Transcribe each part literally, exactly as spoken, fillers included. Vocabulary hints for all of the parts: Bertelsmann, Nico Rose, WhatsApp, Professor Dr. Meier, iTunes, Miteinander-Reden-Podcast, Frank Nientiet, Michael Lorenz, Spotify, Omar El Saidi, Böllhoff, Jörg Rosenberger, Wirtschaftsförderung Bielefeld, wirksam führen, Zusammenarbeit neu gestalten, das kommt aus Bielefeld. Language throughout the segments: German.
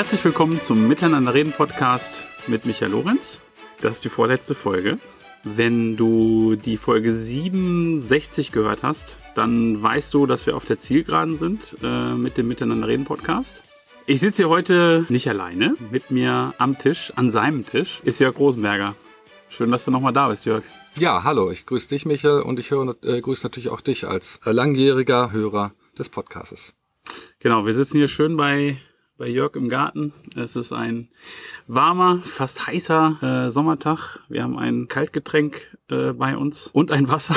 Herzlich willkommen zum Miteinander-Reden-Podcast mit Michael Lorenz. Das ist die vorletzte Folge. Wenn du die Folge siebenundsechzig gehört hast, dann weißt du, dass wir auf der Zielgeraden sind äh, mit dem Miteinander-Reden-Podcast. Ich sitze hier heute nicht alleine. Mit mir am Tisch, an seinem Tisch, ist Jörg Rosenberger. Schön, dass du nochmal da bist, Jörg. Ja, hallo, ich grüße dich, Michael, und ich höre, äh, grüße natürlich auch dich als langjähriger Hörer des Podcastes. Genau, wir sitzen hier schön bei, bei Jörg im Garten. Es ist ein warmer, fast heißer äh, Sommertag. Wir haben ein Kaltgetränk äh, bei uns und ein Wasser.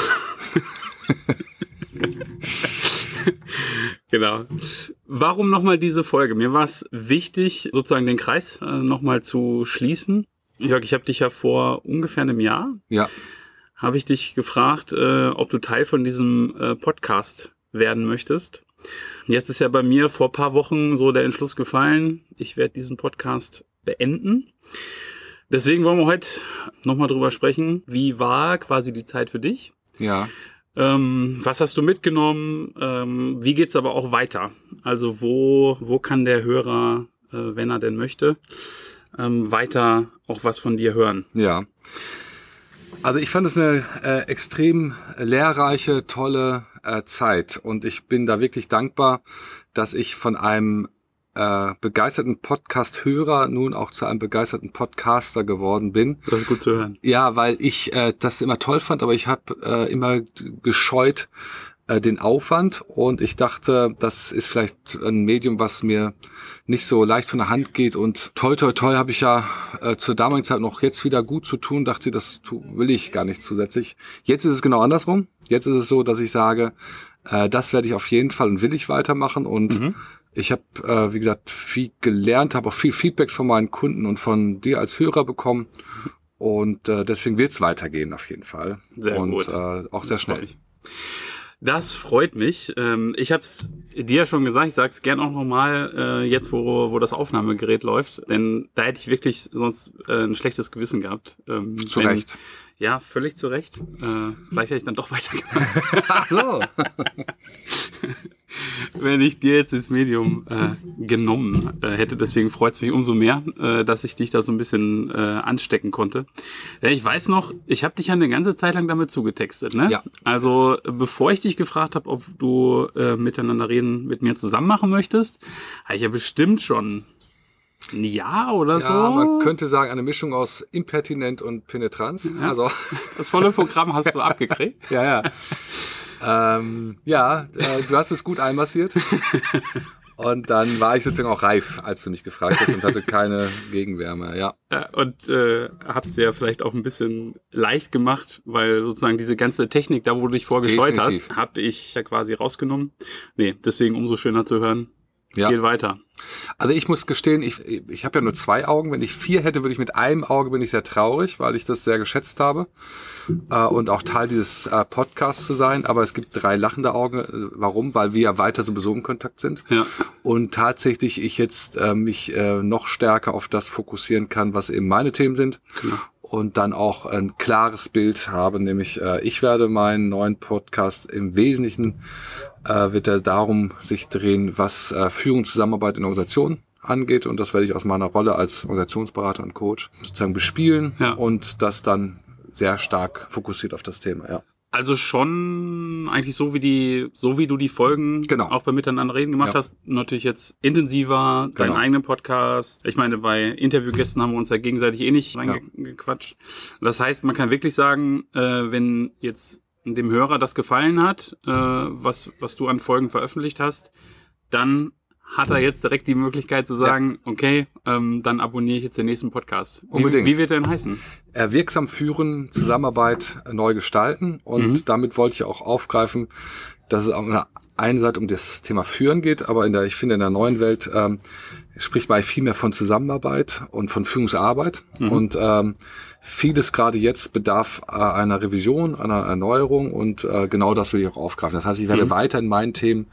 Genau. Warum nochmal diese Folge? Mir war es wichtig, sozusagen den Kreis äh, nochmal zu schließen. Jörg, ich habe dich ja vor ungefähr einem Jahr, ja. habe ich dich gefragt, äh, ob du Teil von diesem äh, Podcast werden möchtest. Jetzt ist ja bei mir vor ein paar Wochen so der Entschluss gefallen, ich werde diesen Podcast beenden. Deswegen wollen wir heute nochmal drüber sprechen, wie war quasi die Zeit für dich? Ja. Ähm, was hast du mitgenommen? Ähm, wie geht's aber auch weiter? Also wo, wo kann der Hörer, äh, wenn er denn möchte, Ähm, weiter auch was von dir hören. Ja, also ich fand es eine äh, extrem lehrreiche, tolle äh, Zeit und ich bin da wirklich dankbar, dass ich von einem äh, begeisterten Podcast-Hörer nun auch zu einem begeisterten Podcaster geworden bin. Das ist gut zu hören. Ja, weil ich äh, das immer toll fand, aber ich habe äh, immer gescheut äh, den Aufwand und ich dachte, das ist vielleicht ein Medium, was mir nicht so leicht von der Hand geht und toi toi toi habe ich ja äh, zur damaligen Zeit noch jetzt wieder gut zu tun, dachte ich, das tu- will ich gar nicht zusätzlich. Jetzt ist es genau andersrum, jetzt ist es so, dass ich sage, äh, das werde ich auf jeden Fall und will ich weitermachen und mhm. ich habe, äh, wie gesagt, viel gelernt, habe auch viel Feedbacks von meinen Kunden und von dir als Hörer bekommen und äh, deswegen wird es weitergehen auf jeden Fall. Sehr und, gut. Und äh, auch sehr schnell. Das freut mich. Ich habe es dir ja schon gesagt, ich sage es gern auch nochmal, jetzt wo, wo das Aufnahmegerät läuft, denn da hätte ich wirklich sonst ein schlechtes Gewissen gehabt. Zu wenn, Recht. Ja, völlig zu Recht. Vielleicht hätte ich dann doch weitergemacht. Ach so. Wenn ich dir jetzt das Medium äh, genommen äh, hätte. Deswegen freut es mich umso mehr, äh, dass ich dich da so ein bisschen äh, anstecken konnte. Ja, ich weiß noch, ich habe dich ja eine ganze Zeit lang damit zugetextet. Ne? Ja. Also bevor ich dich gefragt habe, ob du äh, miteinander reden mit mir zusammen machen möchtest, habe ich ja bestimmt schon ein Jahr oder ja, so. Ja, man könnte sagen, eine Mischung aus impertinent und Penetranz. Ja. Also. Das volle Programm hast du abgekriegt. Ja, ja. Ähm, ja, äh, du hast es gut einmassiert und dann war ich sozusagen auch reif, als du mich gefragt hast und hatte keine Gegenwehr mehr, ja. Und äh, hab's dir ja vielleicht auch ein bisschen leicht gemacht, weil sozusagen diese ganze Technik, da wo du dich vorgescheut Definitiv. hast, habe ich ja quasi rausgenommen. Nee, deswegen umso schöner zu hören. Ja. Geht weiter. Also ich muss gestehen, ich, ich habe ja nur zwei Augen. Wenn ich vier hätte, würde ich mit einem Auge, bin ich sehr traurig, weil ich das sehr geschätzt habe äh, und auch Teil dieses äh, Podcasts zu sein. Aber es gibt drei lachende Augen. Warum? Weil wir ja weiter sowieso im Kontakt sind. Ja. Und tatsächlich ich jetzt äh, mich äh, noch stärker auf das fokussieren kann, was eben meine Themen sind. Genau. Und dann auch ein klares Bild habe, nämlich äh, ich werde meinen neuen Podcast im Wesentlichen äh, wird er darum sich drehen, was äh, Führungszusammenarbeit in Organisationen angeht und das werde ich aus meiner Rolle als Organisationsberater und Coach sozusagen bespielen ja. und das dann sehr stark fokussiert auf das Thema, ja. Also schon eigentlich so wie die, so wie du die Folgen genau. auch bei Miteinander reden gemacht ja. hast, natürlich jetzt intensiver, genau. deinen eigenen Podcast. Ich meine, bei Interviewgästen haben wir uns ja gegenseitig eh nicht reingequatscht. Ja. Das heißt, man kann wirklich sagen, wenn jetzt dem Hörer das gefallen hat, was, was du an Folgen veröffentlicht hast, dann hat er jetzt direkt die Möglichkeit zu sagen, ja. okay, ähm, dann abonniere ich jetzt den nächsten Podcast. Unbedingt. Wie, wie wird er denn heißen? Wirksam führen, Zusammenarbeit neu gestalten. Und mhm. damit wollte ich auch aufgreifen, dass es auf der einen Seite um das Thema Führen geht, aber in der, ich finde, in der neuen Welt ähm, spricht man viel mehr von Zusammenarbeit und von Führungsarbeit. Mhm. Und ähm, vieles gerade jetzt bedarf äh, einer Revision, einer Erneuerung und äh, genau das will ich auch aufgreifen. Das heißt, ich werde mhm. weiter in meinen Themen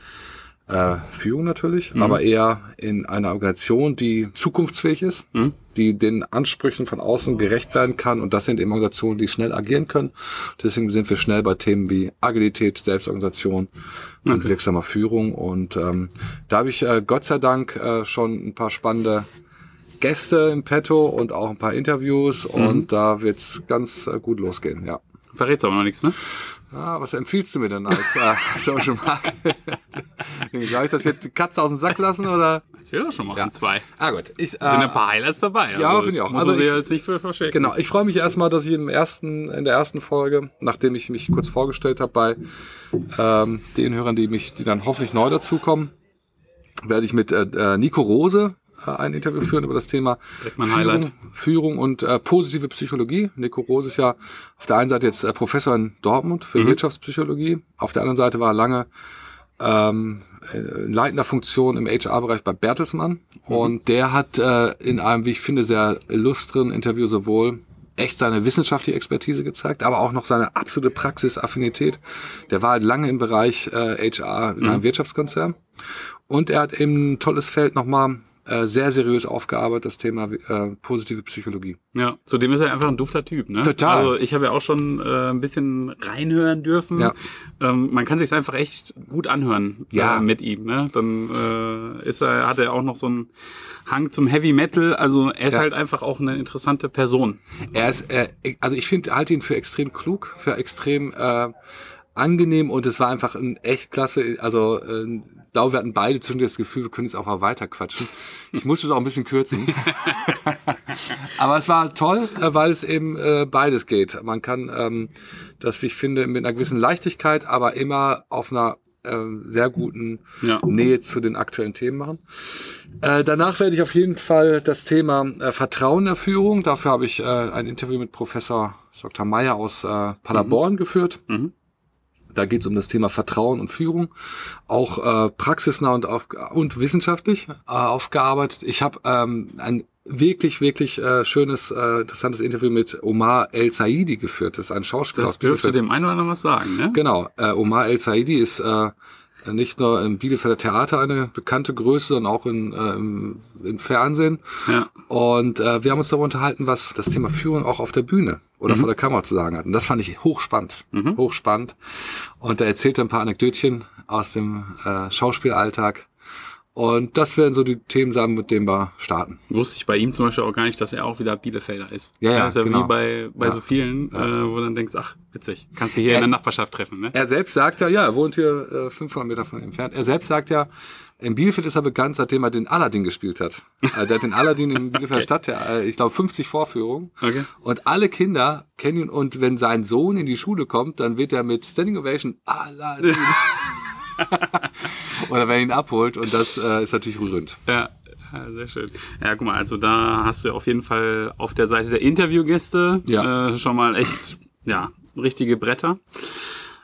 äh, Führung natürlich, mhm. aber eher in einer Organisation, die zukunftsfähig ist, mhm. die den Ansprüchen von außen gerecht werden kann. Und das sind eben Organisationen, die schnell agieren können. Deswegen sind wir schnell bei Themen wie Agilität, Selbstorganisation okay. und wirksamer Führung. Und ähm, da habe ich äh, Gott sei Dank äh, schon ein paar spannende Gäste im Petto und auch ein paar Interviews. Mhm. Und da wird es ganz äh, gut losgehen, ja. Verrätst aber noch nichts, ne? Ah, was empfiehlst du mir denn als äh, Social Marketing? Soll ich das jetzt die Katze aus dem Sack lassen, oder? Erzähl doch schon mal, ja. Von zwei. Ah gut. Ich, äh, sind ein paar Highlights dabei. Ja, also finde ich auch. Muss also ich, jetzt nicht für verstecken. Genau, ich freue mich erstmal, dass ich im ersten, in der ersten Folge, nachdem ich mich kurz vorgestellt habe bei ähm, den Hörern, die, mich, die dann hoffentlich neu dazukommen, werde ich mit äh, Nico Rose ein Interview führen über das Thema Führung, Führung und äh, positive Psychologie. Nico Rose ist ja auf der einen Seite jetzt äh, Professor in Dortmund für mhm. Wirtschaftspsychologie. Auf der anderen Seite war er lange ähm, in leitender Funktion im H R-Bereich bei Bertelsmann. Mhm. Und der hat äh, in einem, wie ich finde, sehr illustren Interview sowohl echt seine wissenschaftliche Expertise gezeigt, aber auch noch seine absolute Praxisaffinität. Der war halt lange im Bereich äh, H R in einem mhm. Wirtschaftskonzern. Und er hat eben ein tolles Feld nochmal sehr seriös aufgearbeitet, das Thema äh, positive Psychologie. Ja, zudem ist er einfach ein dufter Typ, ne? Total. Also ich habe ja auch schon äh, ein bisschen reinhören dürfen. Ja. Ähm, man kann sich's einfach echt gut anhören ja. äh, mit ihm, ne? Dann äh, ist er, hat er auch noch so einen Hang zum Heavy Metal. Also er ist ja. halt einfach auch eine interessante Person. Er ist, äh, also ich finde, halte ihn für extrem klug, für extrem äh, angenehm, und es war einfach ein echt klasse, also äh, ich glaube, wir hatten beide zwischendurch das Gefühl, wir können jetzt auch mal weiterquatschen. Ich musste es auch ein bisschen kürzen. Aber es war toll, weil es eben äh, beides geht. Man kann, ähm, das, wie ich finde, mit einer gewissen Leichtigkeit, aber immer auf einer äh, sehr guten ja. Nähe zu den aktuellen Themen machen. Äh, danach werde ich auf jeden Fall das Thema äh, Vertrauen der Führung. Dafür habe ich äh, ein Interview mit Professor Doktor Meier aus äh, Paderborn mhm. geführt. Mhm. Da geht es um das Thema Vertrauen und Führung, auch äh, praxisnah und, auf, und wissenschaftlich äh, aufgearbeitet. Ich habe ähm, ein wirklich, wirklich äh, schönes, äh, interessantes Interview mit Omar El Saidi geführt. Das ist ein Schauspieler. Das dürfte dem einen oder anderen was sagen, ne? Genau. Äh, Omar El Saidi ist äh, nicht nur im Bielefelder Theater eine bekannte Größe, sondern auch in, äh, im, im Fernsehen. Ja. Und äh, wir haben uns darüber unterhalten, was das Thema Führung auch auf der Bühne oder mhm. vor der Kamera zu sagen hat. Und das fand ich hochspannend. Mhm. Hochspannend. Und er erzählte ein paar Anekdötchen aus dem äh, Schauspielalltag. Und das werden so die Themen sein, mit denen wir starten. Wusste ich bei ihm zum Beispiel auch gar nicht, dass er auch wieder Bielefelder ist. Ja, ja, das ist ja genau. Wie bei, bei ja. so vielen, ja. äh, wo du dann denkst, ach, witzig, kannst du hier er, in der Nachbarschaft treffen. Ne? Er selbst sagt ja, ja, er wohnt hier äh, fünfhundert Meter von ihm entfernt. Er selbst sagt ja, in Bielefeld ist er bekannt, seitdem er den Aladdin gespielt hat. Also der hat den Aladdin in Bielefelder okay. Stadt, der, ich glaube, fünfzig Vorführungen. Okay. Und alle Kinder kennen ihn. Und wenn sein Sohn in die Schule kommt, dann wird er mit Standing Ovation Aladdin... Oder wenn ihn abholt, und das äh, ist natürlich rührend. Ja, sehr schön. Ja, guck mal, also da hast du auf jeden Fall auf der Seite der Interviewgäste ja. äh, schon mal echt, ja, richtige Bretter.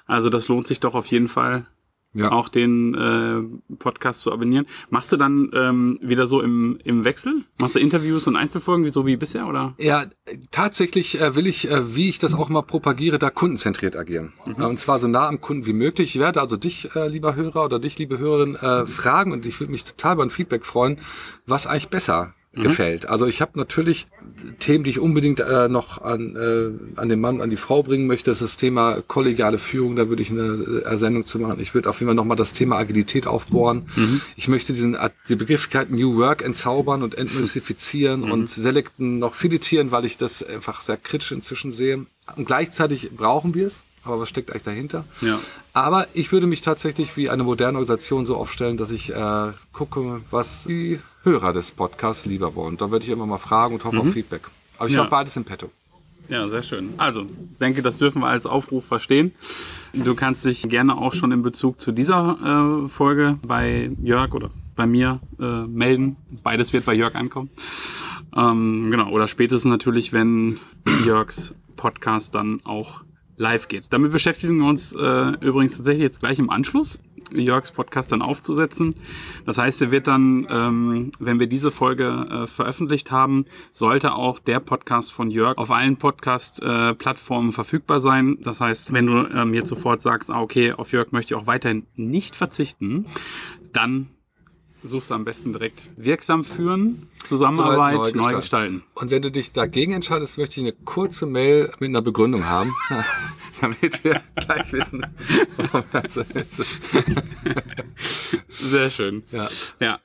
Also das lohnt sich doch auf jeden Fall, ja. auch den äh, Podcast zu abonnieren. Machst du dann ähm, wieder so im, im Wechsel? Machst du Interviews und Einzelfolgen, so wie bisher, oder? Ja, tatsächlich äh, will ich, äh, wie ich das auch mal propagiere, da kundenzentriert agieren. Mhm. Äh, und zwar so nah am Kunden wie möglich. Ich werde also dich, äh, lieber Hörer, oder dich, liebe Hörerin, äh, fragen, und ich würde mich total über ein Feedback freuen, was eigentlich besser mhm. gefällt. Also ich habe natürlich Themen, die ich unbedingt äh, noch an, äh, an den Mann, an die Frau bringen möchte. Das ist das Thema kollegiale Führung, da würde ich eine äh, Sendung zu machen. Ich würde auf jeden Fall nochmal das Thema Agilität aufbohren. Mhm. Ich möchte diesen die Begrifflichkeit New Work entzaubern und entmystifizieren mhm. und selekten noch filetieren, weil ich das einfach sehr kritisch inzwischen sehe. Und gleichzeitig brauchen wir es. Aber was steckt eigentlich dahinter? Ja. Aber ich würde mich tatsächlich wie eine moderne Organisation so aufstellen, dass ich äh, gucke, was die Hörer des Podcasts lieber wollen. Da werde ich immer mal fragen und hoffe mhm. auf Feedback. Aber ich ja. habe beides im Petto. Ja, sehr schön. Also, denke, das dürfen wir als Aufruf verstehen. Du kannst dich gerne auch schon in Bezug zu dieser äh, Folge bei Jörg oder bei mir äh, melden. Beides wird bei Jörg ankommen. Ähm, genau. Oder spätestens natürlich, wenn Jörgs Podcast dann auch live geht. Damit beschäftigen wir uns äh, übrigens tatsächlich jetzt gleich im Anschluss, Jörgs Podcast dann aufzusetzen. Das heißt, er wird dann, ähm, wenn wir diese Folge äh, veröffentlicht haben, sollte auch der Podcast von Jörg auf allen Podcast-Plattformen äh, verfügbar sein. Das heißt, wenn du ähm, jetzt sofort sagst, ah, okay, auf Jörg möchte ich auch weiterhin nicht verzichten, dann suchst du am besten direkt wirksam führen, Zusammenarbeit neu gestalten. neu gestalten. Und wenn du dich dagegen entscheidest, möchte ich eine kurze Mail mit einer Begründung haben, damit wir gleich wissen, warum das ist. Sehr schön. Ja. ja.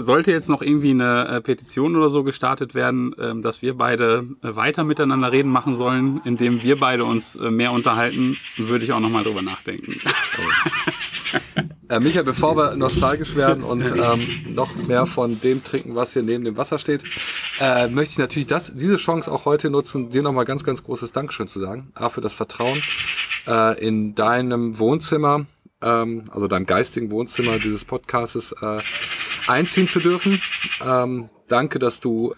Sollte jetzt noch irgendwie eine Petition oder so gestartet werden, dass wir beide weiter miteinander reden machen sollen, indem wir beide uns mehr unterhalten, würde ich auch nochmal drüber nachdenken. Äh, Michael, bevor wir nostalgisch werden und ähm, noch mehr von dem trinken, was hier neben dem Wasser steht, äh, möchte ich natürlich das, diese Chance auch heute nutzen, dir nochmal ganz, ganz großes Dankeschön zu sagen. A, für das Vertrauen äh, in deinem Wohnzimmer, ähm, also deinem geistigen Wohnzimmer dieses Podcastes, äh, einziehen zu dürfen. Ähm, danke, dass du,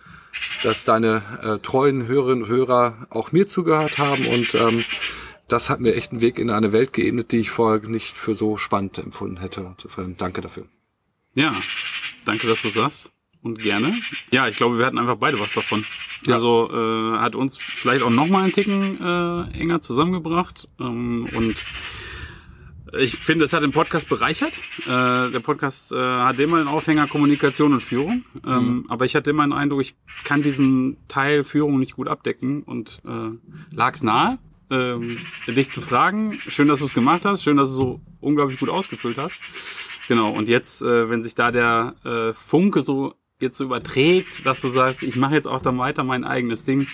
dass deine äh, treuen Hörerinnen und Hörer auch mir zugehört haben, und ähm, das hat mir echt einen Weg in eine Welt geebnet, die ich vorher nicht für so spannend empfunden hätte. Insofern danke dafür. Ja, danke, dass du sagst, und gerne. Ja, ich glaube, wir hatten einfach beide was davon. Ja. Also äh, hat uns vielleicht auch nochmal einen Ticken äh, enger zusammengebracht, ähm, und ich finde, es hat den Podcast bereichert. Äh, der Podcast äh, hat immer den Aufhänger Kommunikation und Führung. Ähm, mhm. Aber ich hatte immer den Eindruck, ich kann diesen Teil Führung nicht gut abdecken, und äh, lag's nahe, ähm, dich zu fragen. Schön, dass du es gemacht hast. Schön, dass du so unglaublich gut ausgefüllt hast. Genau, und jetzt, äh, wenn sich da der äh, Funke so jetzt so überträgt, dass du sagst, ich mache jetzt auch dann weiter mein eigenes Ding,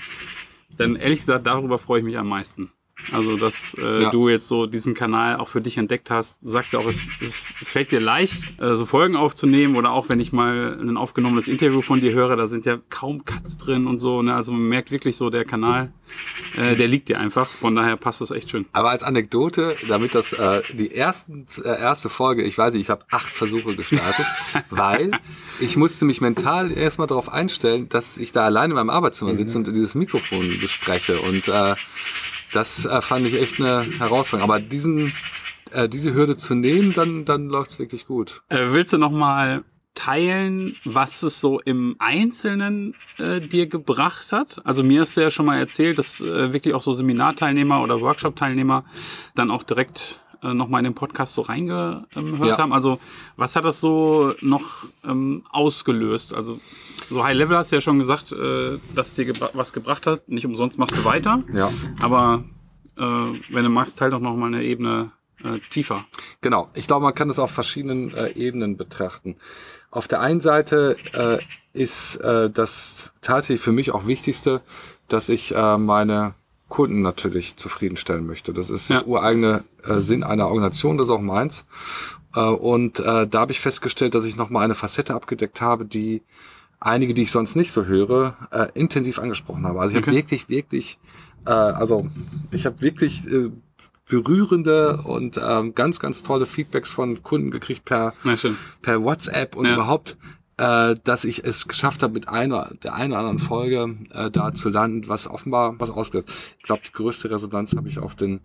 dann ehrlich gesagt, darüber freue ich mich am meisten. Also, dass äh, ja. du jetzt so diesen Kanal auch für dich entdeckt hast. Du sagst ja auch, es, es, es fällt dir leicht, äh, so Folgen aufzunehmen, oder auch wenn ich mal ein aufgenommenes Interview von dir höre, da sind ja kaum Cuts drin und so. Ne? Also man merkt wirklich so, der Kanal, äh, der liegt dir einfach. Von daher passt das echt schön. Aber als Anekdote, damit das äh, die ersten, äh, erste Folge, ich weiß nicht, ich habe acht Versuche gestartet, weil ich musste mich mental erstmal darauf einstellen, dass ich da alleine in meinem Arbeitszimmer sitze mhm. und dieses Mikrofon bespreche, und äh, das äh, fand ich echt eine Herausforderung. Aber diesen, äh, diese Hürde zu nehmen, dann, dann läuft es wirklich gut. Äh, willst du nochmal teilen, was es so im Einzelnen äh, dir gebracht hat? Also mir hast du ja schon mal erzählt, dass äh, wirklich auch so Seminarteilnehmer oder Workshop-Teilnehmer dann auch direkt äh, nochmal in den Podcast so reingehört ähm, ja. haben. Also was hat das so noch ähm, ausgelöst? Also so High Level hast du ja schon gesagt, äh, dass dir gebra- was gebracht hat. Nicht umsonst machst du weiter. Ja. Aber äh, wenn du magst, teil doch noch mal eine Ebene äh, tiefer. Genau. Ich glaube, man kann das auf verschiedenen äh, Ebenen betrachten. Auf der einen Seite äh, ist äh, das tatsächlich für mich auch Wichtigste, dass ich äh, meine Kunden natürlich zufriedenstellen möchte. Das ist ja. das ureigene äh, Sinn einer Organisation, das ist auch meins. Äh, und äh, da habe ich festgestellt, dass ich noch mal eine Facette abgedeckt habe, die einige, die ich sonst nicht so höre, äh, intensiv angesprochen habe. Also ich habe okay. wirklich, wirklich, äh, also ich habe wirklich äh, berührende und äh, ganz, ganz tolle Feedbacks von Kunden gekriegt per per WhatsApp und ja. überhaupt, äh, dass ich es geschafft habe, mit einer der einen oder anderen Folge äh, da zu landen, was offenbar was ausgelöst. Ich glaube, die größte Resonanz habe ich auf den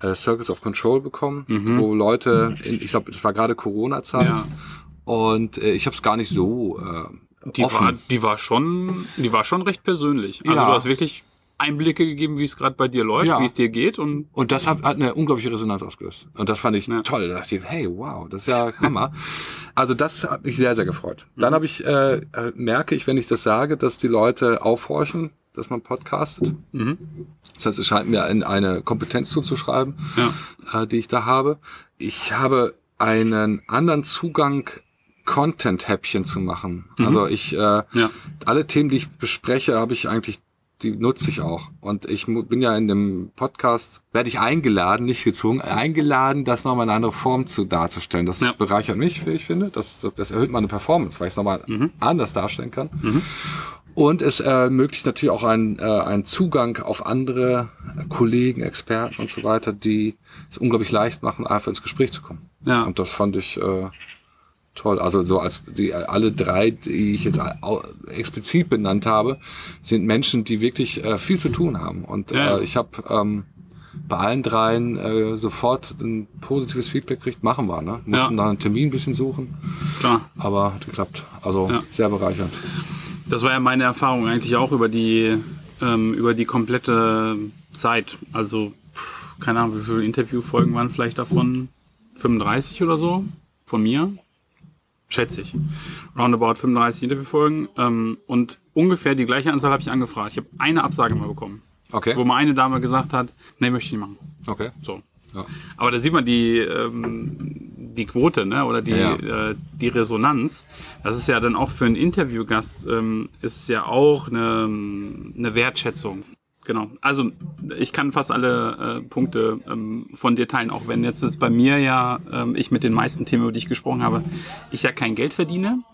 äh, Circles of Control bekommen, mhm. wo Leute, in, ich glaube, das war gerade Corona-Zeit ja. und äh, ich habe es gar nicht so äh, Die war, die war schon, die war schon recht persönlich. Also ja. du hast wirklich Einblicke gegeben, wie es gerade bei dir läuft, ja. wie es dir geht, und und das hat, hat eine unglaubliche Resonanz ausgelöst. Und das fand ich ja. toll. Da dachte ich, hey, wow, das ist ja Hammer. Also das hat mich sehr, sehr gefreut. Dann habe ich äh, merke ich, wenn ich das sage, dass die Leute aufhorchen, dass man podcastet. Mhm. Das heißt, es scheint mir eine Kompetenz zuzuschreiben, ja. äh, die ich da habe. Ich habe einen anderen Zugang, Content-Häppchen zu machen. Mhm. Also ich, äh, ja. alle Themen, die ich bespreche, habe ich eigentlich, die nutze ich auch. Und ich bin ja in dem Podcast, werde ich eingeladen, nicht gezwungen, eingeladen, das nochmal in eine andere Form zu darzustellen. Das ja. bereichert mich, wie ich finde. Das, das erhöht meine Performance, weil ich es nochmal mhm. anders darstellen kann. Mhm. Und es ermöglicht natürlich auch einen, äh, einen Zugang auf andere Kollegen, Experten und so weiter, die es unglaublich leicht machen, einfach ins Gespräch zu kommen. Ja. Und das fand ich äh, toll. Also so als die alle drei, die ich jetzt explizit benannt habe, sind Menschen, die wirklich äh, viel zu tun haben. Und ja. äh, ich habe ähm, bei allen dreien äh, sofort ein positives Feedback gekriegt. Machen wir, ne? Mussten ja. da einen Termin ein bisschen suchen. Klar. Aber hat geklappt. Also ja. sehr bereichernd. Das war ja meine Erfahrung eigentlich auch über die ähm, über die komplette Zeit. Also pff, keine Ahnung, wie viele Interviewfolgen waren vielleicht davon? fünfunddreißig oder so von mir. Schätze ich. Roundabout fünfunddreißig Interviewfolgen. Ähm, und ungefähr die gleiche Anzahl habe ich angefragt. Ich habe eine Absage mal bekommen. Okay. Wo mal eine Dame gesagt hat, nee, möchte ich nicht machen. Okay. So. Ja. Aber da sieht man die, ähm, die Quote, ne? Oder die, ja, ja. Äh, die Resonanz. Das ist ja dann auch für einen Interviewgast, ähm, ist ja auch eine, eine Wertschätzung. Genau. Also ich kann fast alle äh, Punkte ähm, von dir teilen, auch wenn jetzt ist bei mir ja, ähm, ich mit den meisten Themen, über die ich gesprochen habe, ich ja kein Geld verdiene.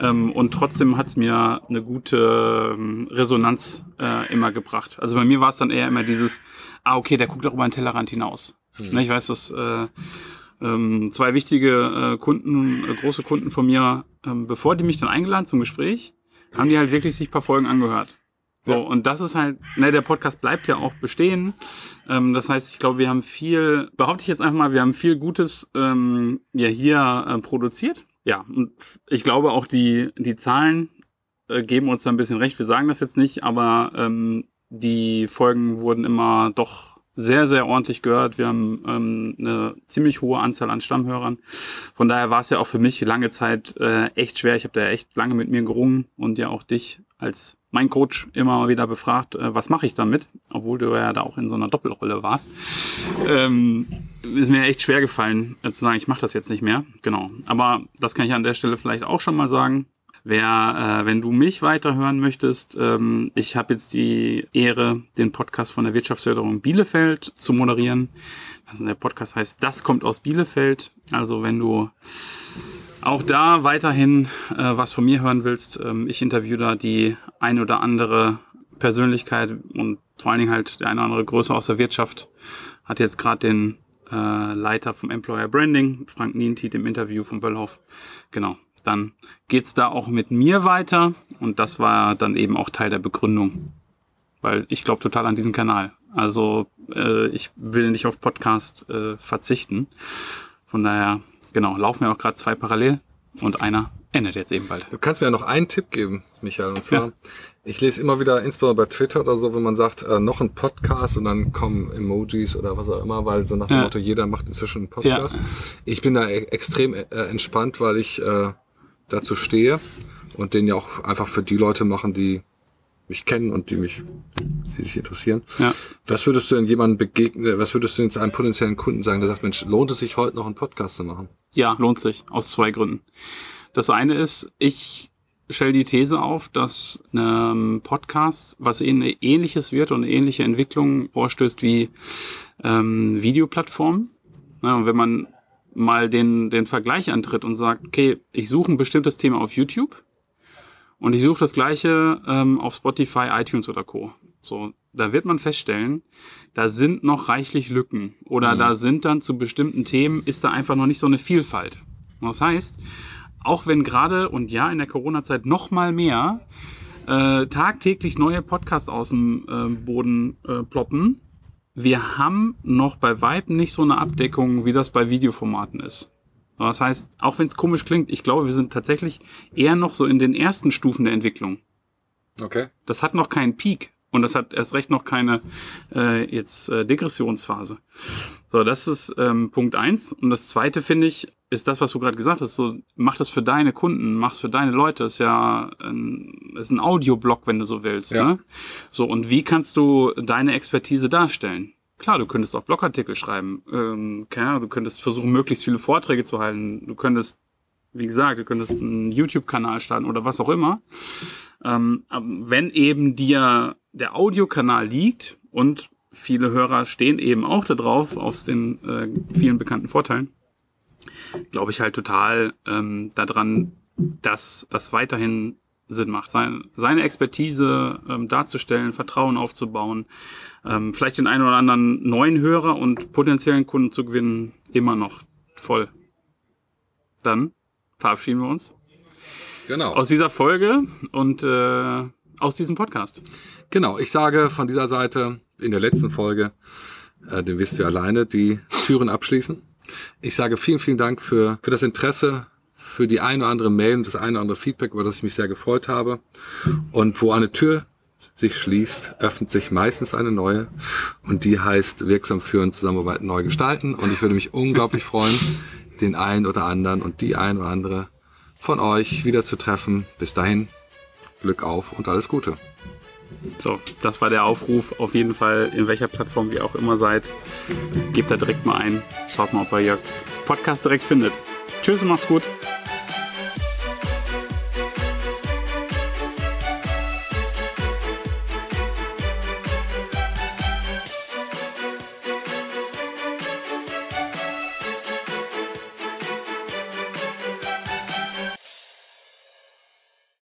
Ähm, und trotzdem hat es mir eine gute ähm, Resonanz äh, immer gebracht. Also bei mir war es dann eher immer dieses, ah okay, der guckt auch über den Tellerrand hinaus. Mhm. Ne, ich weiß, dass äh, ähm, zwei wichtige äh, Kunden, äh, große Kunden von mir, äh, bevor die mich dann eingeladen zum Gespräch, haben die halt wirklich sich ein paar Folgen angehört. So, und das ist halt, ne, der Podcast bleibt ja auch bestehen. Ähm, das heißt, ich glaube, wir haben viel, behaupte ich jetzt einfach mal, wir haben viel Gutes ähm, ja hier äh, produziert. Ja, und ich glaube auch die die Zahlen äh, geben uns da ein bisschen recht. Wir sagen das jetzt nicht, aber ähm, die Folgen wurden immer doch sehr, sehr ordentlich gehört. Wir haben ähm, eine ziemlich hohe Anzahl an Stammhörern. Von daher war es ja auch für mich lange Zeit äh, echt schwer. Ich habe da echt lange mit mir gerungen und ja auch dich als mein Coach immer mal wieder befragt, äh, was mache ich damit? Obwohl du ja da auch in so einer Doppelrolle warst. Ähm, ist mir echt schwer gefallen, äh, zu sagen, ich mache das jetzt nicht mehr. Genau. Aber das kann ich an der Stelle vielleicht auch schon mal sagen. Wer, äh, wenn du mich weiterhören möchtest, ähm, ich habe jetzt die Ehre, den Podcast von der Wirtschaftsförderung Bielefeld zu moderieren. Also der Podcast heißt, das kommt aus Bielefeld. Also wenn du auch da weiterhin äh, was von mir hören willst. Ähm, ich interviewe da die ein oder andere Persönlichkeit und vor allen Dingen halt der eine oder andere Größe aus der Wirtschaft. Hat jetzt gerade den äh, Leiter vom Employer Branding, Frank Nientiet, im Interview vom Böllhoff. Genau, dann geht's da auch mit mir weiter und das war dann eben auch Teil der Begründung. Weil ich glaube total an diesen Kanal. Also äh, ich will nicht auf Podcast äh, verzichten. Von daher... Genau, laufen ja auch gerade zwei parallel und einer endet jetzt eben bald. Du kannst mir ja noch einen Tipp geben, Michael, und zwar, ja. Ich lese immer wieder, insbesondere bei Twitter oder so, wenn man sagt, äh, noch ein Podcast und dann kommen Emojis oder was auch immer, weil so nach dem ja. Motto, jeder macht inzwischen einen Podcast. Ja. Ich bin da e- extrem äh, entspannt, weil ich äh, dazu stehe und den ja auch einfach für die Leute machen, die mich kennen und die mich, die sich interessieren. Ja. Was würdest du denn jemandem begegnen, was würdest du jetzt einem potenziellen Kunden sagen, der sagt, Mensch, lohnt es sich heute noch einen Podcast zu machen? Ja, lohnt sich. Aus zwei Gründen. Das eine ist, ich stelle die These auf, dass ein Podcast, was Ähnliches wird und ähnliche Entwicklungen vorstößt wie ähm, Videoplattformen. Ja, und wenn man mal den, den Vergleich antritt und sagt, okay, ich suche ein bestimmtes Thema auf YouTube und ich suche das Gleiche ähm, auf Spotify, iTunes oder Co. So, da wird man feststellen, da sind noch reichlich Lücken. Oder mhm. da sind dann zu bestimmten Themen, ist da einfach noch nicht so eine Vielfalt. Und das heißt, auch wenn gerade und ja in der Corona-Zeit noch mal mehr äh, tagtäglich neue Podcasts aus dem äh, Boden äh, ploppen, wir haben noch bei Weitem nicht so eine Abdeckung, wie das bei Videoformaten ist. Und das heißt, auch wenn es komisch klingt, ich glaube, wir sind tatsächlich eher noch so in den ersten Stufen der Entwicklung. Okay. Das hat noch keinen Peak. Und das hat erst recht noch keine äh, jetzt äh, Degressionsphase. So, das ist ähm, Punkt eins. Und das Zweite, finde ich, ist das, was du gerade gesagt hast. So, mach das für deine Kunden, mach's für deine Leute. Ist ja ein, ist ein Audioblog, wenn du so willst. Ja. Ne? So, und wie kannst du deine Expertise darstellen? Klar, du könntest auch Blogartikel schreiben. Ähm, keine Ahnung, du könntest versuchen, möglichst viele Vorträge zu halten. Du könntest, wie gesagt, du könntest einen YouTube-Kanal starten oder was auch immer. Ähm, wenn eben dir der Audiokanal liegt und viele Hörer stehen eben auch da drauf, auf den äh, vielen bekannten Vorteilen, glaube ich halt total ähm, daran, dass das weiterhin Sinn macht, seine, seine Expertise ähm, darzustellen, Vertrauen aufzubauen, ähm, vielleicht den einen oder anderen neuen Hörer und potenziellen Kunden zu gewinnen, immer noch voll. Dann verabschieden wir uns. Genau. Aus dieser Folge und äh, aus diesem Podcast. Genau, ich sage von dieser Seite in der letzten Folge, äh, den wirst du alleine, die Türen abschließen. Ich sage vielen, vielen Dank für, für das Interesse, für die ein oder andere Mail und das ein oder andere Feedback, über das ich mich sehr gefreut habe. Und wo eine Tür sich schließt, öffnet sich meistens eine neue und die heißt wirksam führen, Zusammenarbeit neu gestalten und ich würde mich unglaublich freuen, den einen oder anderen und die ein oder andere von euch wieder zu treffen. Bis dahin, Glück auf und alles Gute. So, das war der Aufruf. Auf jeden Fall, in welcher Plattform ihr auch immer seid, gebt da direkt mal ein. Schaut mal, ob ihr Jörgs Podcast direkt findet. Tschüss und macht's gut.